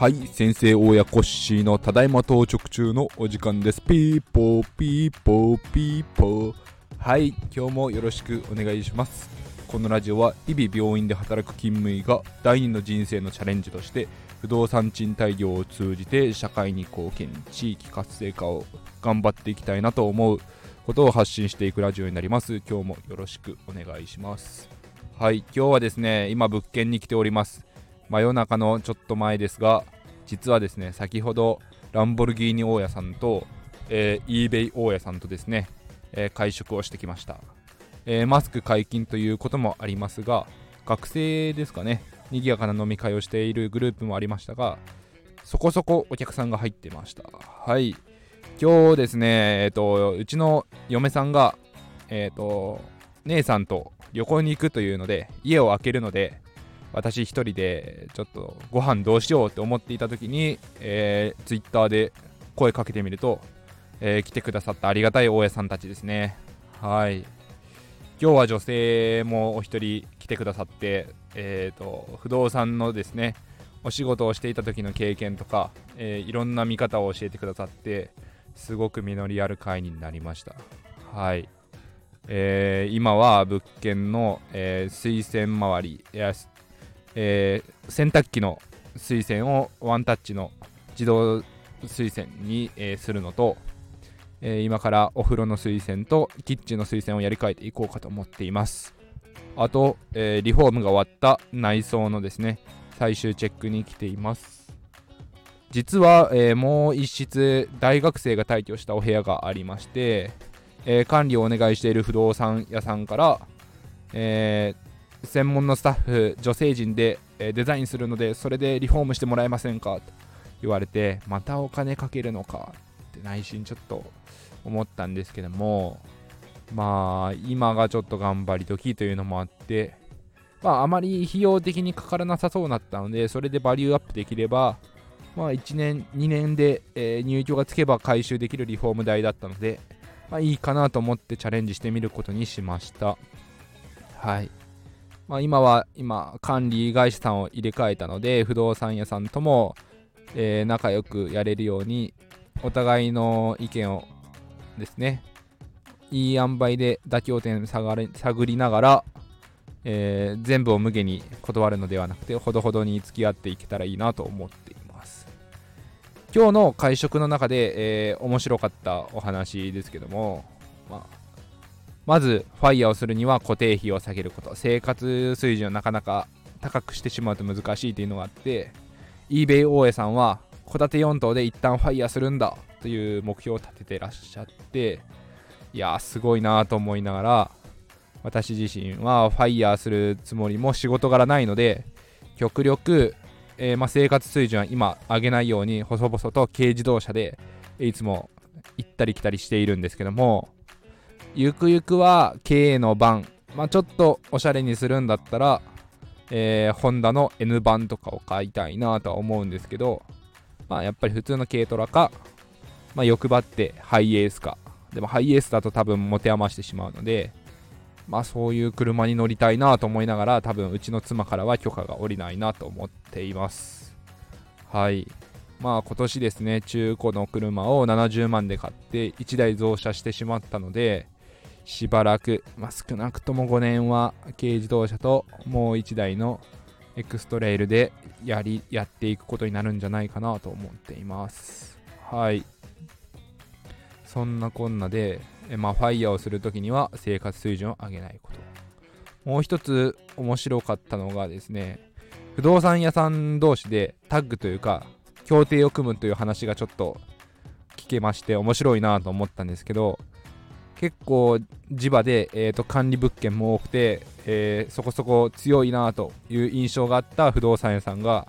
はい、先生親コッシーのただいま到着中のお時間です。ピーポーピーポーピーポー。はい、今日もよろしくお願いします。このラジオは日々病院で働く勤務医が第二の人生のチャレンジとして不動産賃貸業を通じて社会に貢献、地域活性化を頑張っていきたいなと思うことを発信していくラジオになります。今日もよろしくお願いします。はい、今日はですね、今物件に来ております。真夜中のちょっと前ですが、実はですね、先ほどランボルギーニ大家さんと、eBay 大家さんとですね、会食をしてきました。マスク解禁ということもありますが、学生ですかね、にぎやかな飲み会をしているグループもありましたが、そこそこお客さんが入ってました。はい。今日ですね、うちの嫁さんが、姉さんと旅行に行くというので、家を空けるので、私一人でちょっとご飯どうしようって思っていた時に、Twitter で声かけてみると、来てくださったありがたい大家さんたちですね。はい。今日は女性もお一人来てくださって、不動産のですね、お仕事をしていた時の経験とか、いろんな見方を教えてくださって、すごく実りある会になりました。はい。今は物件の、水洗周りや、洗濯機の水洗をワンタッチの自動水洗に、するのと、今からお風呂の水洗とキッチンの水洗をやり替えていこうかと思っています。あと、リフォームが終わった内装のですね、最終チェックに来ています。実は、もう一室大学生が退去したお部屋がありまして、管理をお願いしている不動産屋さんから、専門のスタッフ女性陣で、デザインするのでそれでリフォームしてもらえませんかと言われて、またお金かけるのかって内心ちょっと思ったんですけども、まあ今がちょっと頑張り時というのもあって、まあ、あまり費用的にかからなさそうになったので、それでバリューアップできればまあ、1年2年で、入居がつけば回収できるリフォーム代だったので、まあ、いいかなと思ってチャレンジしてみることにしました。はい、まあ、今管理会社さんを入れ替えたので不動産屋さんとも、仲良くやれるようにお互いの意見をですね、いい塩梅で妥協点探りながら、全部を無下に断るのではなくてほどほどに付き合っていけたらいいなと思っています。今日の会食の中で、面白かったお話ですけども、まずファイヤーをするには固定費を下げること、生活水準をなかなか高くしてしまうと難しいというのがあって、 eBay 大江さんは戸建て4棟で一旦ファイヤーするんだという目標を立ててらっしゃって、いやーすごいなと思いながら、私自身はファイヤーするつもりも仕事柄ないので、極力生活水準は今上げないように細々と軽自動車でいつも行ったり来たりしているんですけども、ゆくゆくは軽のバン、ちょっとおしゃれにするんだったら、ホンダの N バンとかを買いたいなとは思うんですけど、やっぱり普通の軽トラか、欲張ってハイエースか、でもハイエースだと多分持て余してしまうので、そういう車に乗りたいなと思いながら、多分うちの妻からは許可が下りないなと思っています。はい。今年ですね、中古の車を70万で買って1台増車してしまったので、しばらく、少なくとも5年は軽自動車ともう1台のエクストレイルでやっていくことになるんじゃないかなと思っています。はい。そんなこんなで、ファイヤーをするときには生活水準を上げないこと。もう一つ面白かったのがですね、不動産屋さん同士でタッグというか協定を組むという話がちょっと聞けまして面白いなと思ったんですけど、結構地場で、管理物件も多くて、そこそこ強いなという印象があった不動産屋さんが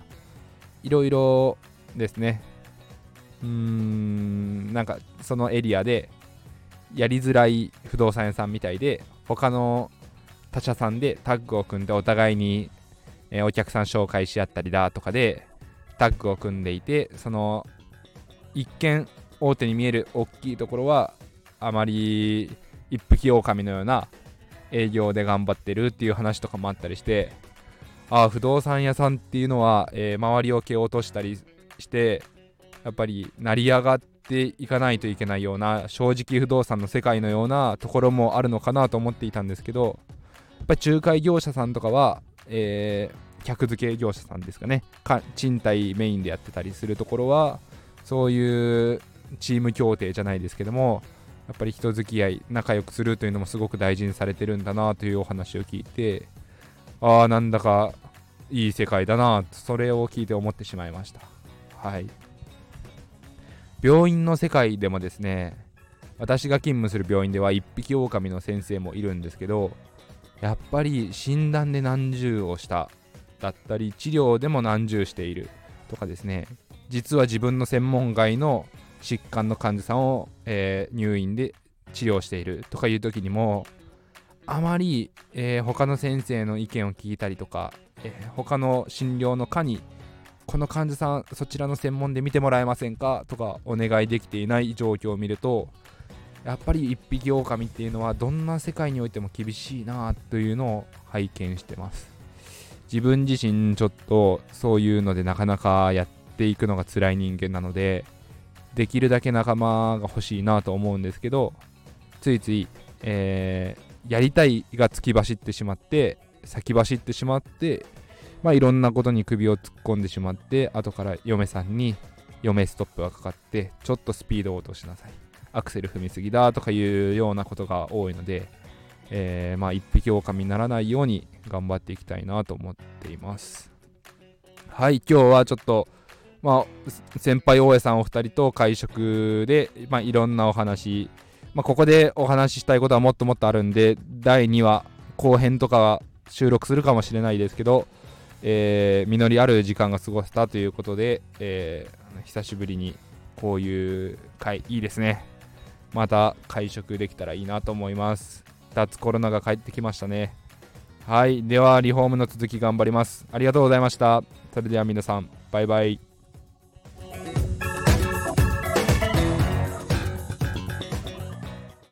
いろいろですね、そのエリアでやりづらい不動産屋さんみたいで、他の他社さんでタッグを組んでお互いにお客さん紹介し合ったりだとかでタッグを組んでいて、その一見大手に見える大きいところはあまり一匹狼のような営業で頑張ってるっていう話とかもあったりして、ああ不動産屋さんっていうのは、周りを蹴落としたりしてやっぱり成り上がっていかないといけないような、正直不動産の世界のようなところもあるのかなと思っていたんですけど、やっぱり仲介業者さんとかは、客付け業者さんですかね、賃貸メインでやってたりするところはそういうチーム協定じゃないですけども、やっぱり人付き合い仲良くするというのもすごく大事にされてるんだなというお話を聞いて、ああなんだかいい世界だな、それを聞いて思ってしまいました。はい、病院の世界でもですね、私が勤務する病院では一匹狼の先生もいるんですけど、やっぱり診断で何十をしただったり、治療でも何十しているとかですね、実は自分の専門外の疾患の患者さんを、入院で治療しているとかいう時にもあまり、他の先生の意見を聞いたりとか、他の診療の科にこの患者さんそちらの専門で見てもらえませんかとかお願いできていない状況を見ると、やっぱり一匹狼っていうのはどんな世界においても厳しいなというのを拝見してます。自分自身ちょっとそういうのでなかなかやっていくのが辛い人間なので、できるだけ仲間が欲しいなと思うんですけど、ついつい、やりたいが突き走ってしまって先走ってしまって、いろんなことに首を突っ込んでしまって、後から嫁さんに嫁ストップがかかって、ちょっとスピードを落としなさい、アクセル踏みすぎだとかいうようなことが多いので、一匹狼にならないように頑張っていきたいなと思っています。はい、今日はちょっと先輩大家さんお二人と会食で、いろんなお話、ここでお話ししたいことはもっともっとあるんで、第2話後編とかは収録するかもしれないですけど、実りある時間が過ごせたということで、久しぶりにこういう会いいですね。また会食できたらいいなと思います。脱コロナが帰ってきましたね。はい、ではリフォームの続き頑張ります。ありがとうございました。それでは皆さんバイバイ。